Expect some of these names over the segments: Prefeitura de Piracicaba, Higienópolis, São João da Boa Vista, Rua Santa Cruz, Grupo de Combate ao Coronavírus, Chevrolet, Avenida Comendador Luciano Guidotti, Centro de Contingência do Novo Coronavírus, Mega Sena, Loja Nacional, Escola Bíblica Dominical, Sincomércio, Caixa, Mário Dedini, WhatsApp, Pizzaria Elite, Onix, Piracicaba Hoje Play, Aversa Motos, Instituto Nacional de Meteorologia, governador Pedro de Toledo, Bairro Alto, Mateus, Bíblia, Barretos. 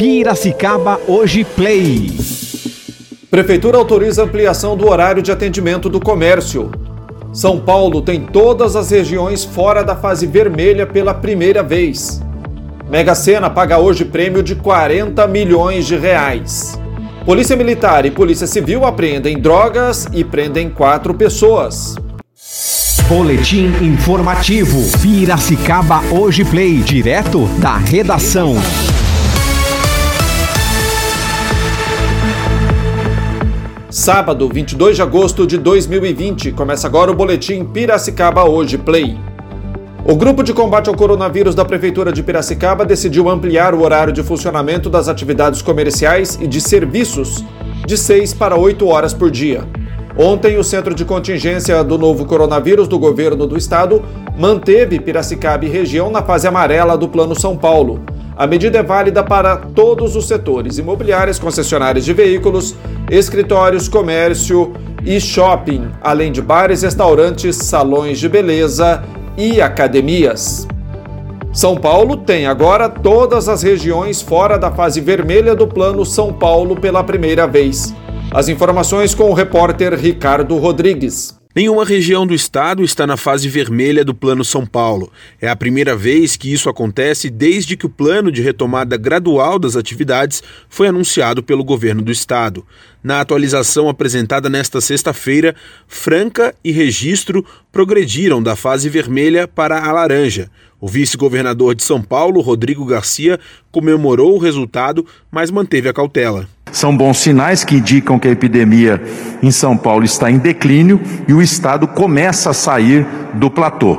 Piracicaba Hoje Play. Prefeitura autoriza ampliação do horário de atendimento do comércio. São Paulo tem todas as regiões fora da fase vermelha pela primeira vez. Mega Sena paga hoje prêmio de 40 milhões de reais. Polícia Militar e Polícia Civil apreendem drogas e prendem 4 pessoas. Boletim informativo Piracicaba Hoje Play, direto da redação. Sábado, 22 de agosto de 2020, começa agora o Boletim Piracicaba Hoje Play. O Grupo de Combate ao Coronavírus da Prefeitura de Piracicaba decidiu ampliar o horário de funcionamento das atividades comerciais e de serviços de 6 para 8 horas por dia. Ontem, o Centro de Contingência do Novo Coronavírus do Governo do Estado manteve Piracicaba e região na fase amarela do Plano São Paulo. A medida é válida para todos os setores: imobiliários, concessionários de veículos, escritórios, comércio e shopping, além de bares, restaurantes, salões de beleza e academias. São Paulo tem agora todas as regiões fora da fase vermelha do Plano São Paulo pela primeira vez. As informações com o repórter Ricardo Rodrigues. Nenhuma região do estado está na fase vermelha do Plano São Paulo. É a primeira vez que isso acontece desde que o plano de retomada gradual das atividades foi anunciado pelo governo do estado. Na atualização apresentada nesta sexta-feira, Franca e Registro progrediram da fase vermelha para a laranja. O vice-governador de São Paulo, Rodrigo Garcia, comemorou o resultado, mas manteve a cautela. São bons sinais que indicam que a epidemia em São Paulo está em declínio e o estado começa a sair do platô.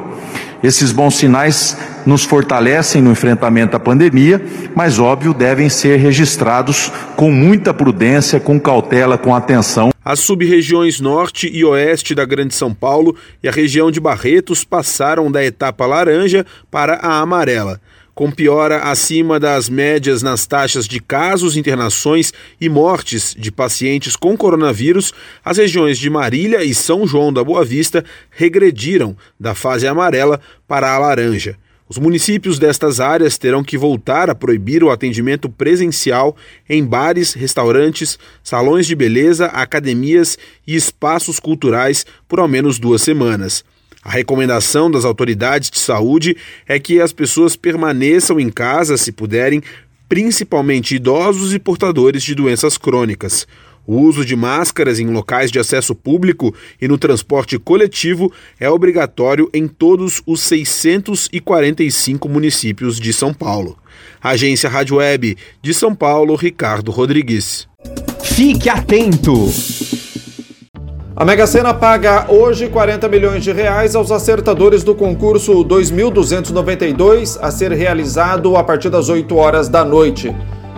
Esses bons sinais nos fortalecem no enfrentamento à pandemia, mas, óbvio, devem ser registrados com muita prudência, com cautela, com atenção. As sub-regiões norte e oeste da Grande São Paulo e a região de Barretos passaram da etapa laranja para a amarela. Com piora acima das médias nas taxas de casos, internações e mortes de pacientes com coronavírus, as regiões de Marília e São João da Boa Vista regrediram da fase amarela para a laranja. Os municípios destas áreas terão que voltar a proibir o atendimento presencial em bares, restaurantes, salões de beleza, academias e espaços culturais por ao menos 2 semanas. A recomendação das autoridades de saúde é que as pessoas permaneçam em casa, se puderem, principalmente idosos e portadores de doenças crônicas. O uso de máscaras em locais de acesso público e no transporte coletivo é obrigatório em todos os 645 municípios de São Paulo. Agência Rádio Web de São Paulo, Ricardo Rodrigues. Fique atento! A Mega Sena paga hoje 40 milhões de reais aos acertadores do concurso 2292 a ser realizado a partir das 8 horas da noite.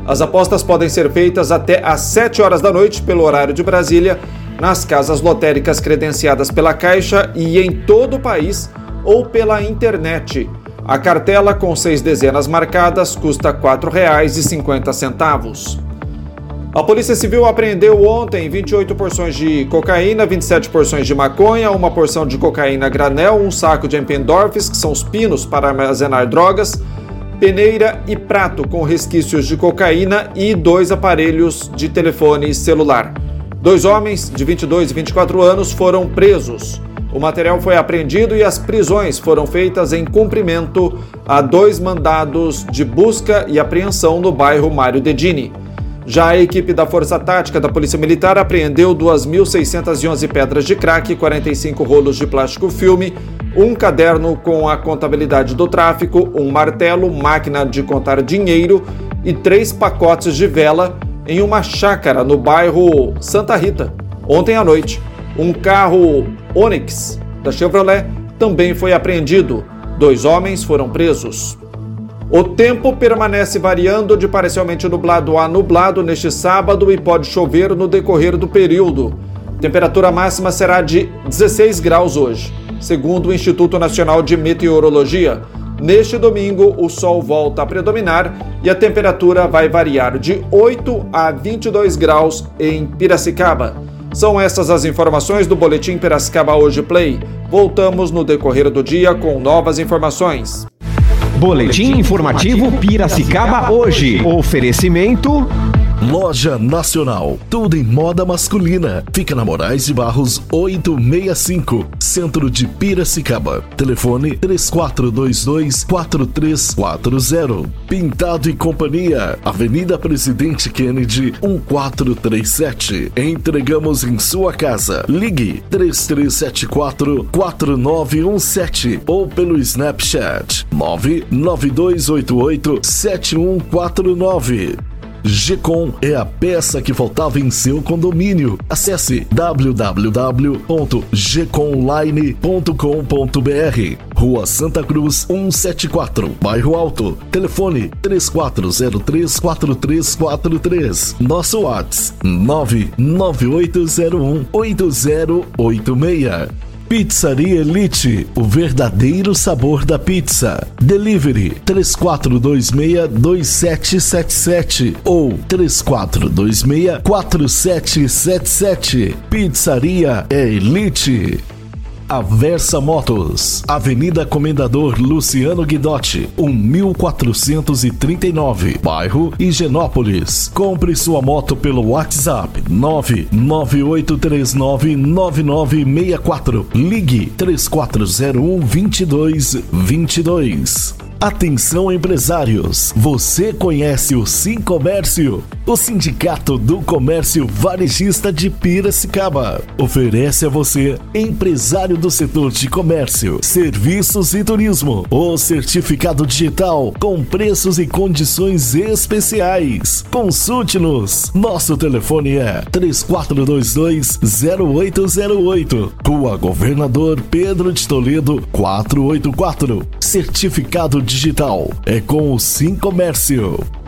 As apostas podem ser feitas até às 7 horas da noite, pelo horário de Brasília, nas casas lotéricas credenciadas pela Caixa e em todo o país ou pela internet. A cartela com 6 dezenas marcadas custa R$ 4,50. A Polícia Civil apreendeu ontem 28 porções de cocaína, 27 porções de maconha, 1 porção de cocaína granel, 1 saco de empendorfes, que são os pinos para armazenar drogas, peneira e prato com resquícios de cocaína e 2 aparelhos de telefone celular. 2 homens de 22 e 24 anos foram presos. O material foi apreendido e as prisões foram feitas em cumprimento a 2 mandados de busca e apreensão no bairro Mário Dedini. Já a equipe da Força Tática da Polícia Militar apreendeu 2.611 pedras de crack, 45 rolos de plástico filme, 1 caderno com a contabilidade do tráfico, 1 martelo, máquina de contar dinheiro e 3 pacotes de vela em uma chácara no bairro Santa Rita. Ontem à noite, um carro Onix da Chevrolet também foi apreendido. 2 homens foram presos. O tempo permanece variando de parcialmente nublado a nublado neste sábado e pode chover no decorrer do período. Temperatura máxima será de 16 graus hoje, segundo o Instituto Nacional de Meteorologia. Neste domingo, o sol volta a predominar e a temperatura vai variar de 8 a 22 graus em Piracicaba. São essas as informações do Boletim Piracicaba Hoje Play. Voltamos no decorrer do dia com novas informações. Boletim informativo Piracicaba hoje. Oferecimento... Loja Nacional, tudo em moda masculina. Fica na Moraes de Barros 865, Centro de Piracicaba. Telefone 3422-4340. Pintado e Companhia, Avenida Presidente Kennedy 1437. Entregamos em sua casa. Ligue 3374-4917 ou pelo Snapchat 99288-7149. GECON é a peça que faltava em seu condomínio. Acesse www.geconline.com.br. Rua Santa Cruz 174, Bairro Alto. Telefone 3403-4343. Nosso WhatsApp 99801-8086. Pizzaria Elite, o verdadeiro sabor da pizza. Delivery 3426-2777 ou 3426-4777. Pizzaria Elite. Aversa Motos, Avenida Comendador Luciano Guidotti, 1439, Bairro Higienópolis. Compre sua moto pelo WhatsApp 998399964. Ligue 3401-2222. Atenção, empresários, você conhece o Sincomércio? O Sindicato do Comércio Varejista de Piracicaba oferece a você, empresário do setor de comércio, serviços e turismo, o certificado digital com preços e condições especiais. Consulte-nos. Nosso telefone é 3422-0808, Rua Governador Pedro de Toledo 484. Certificado digital é com o Sincomércio.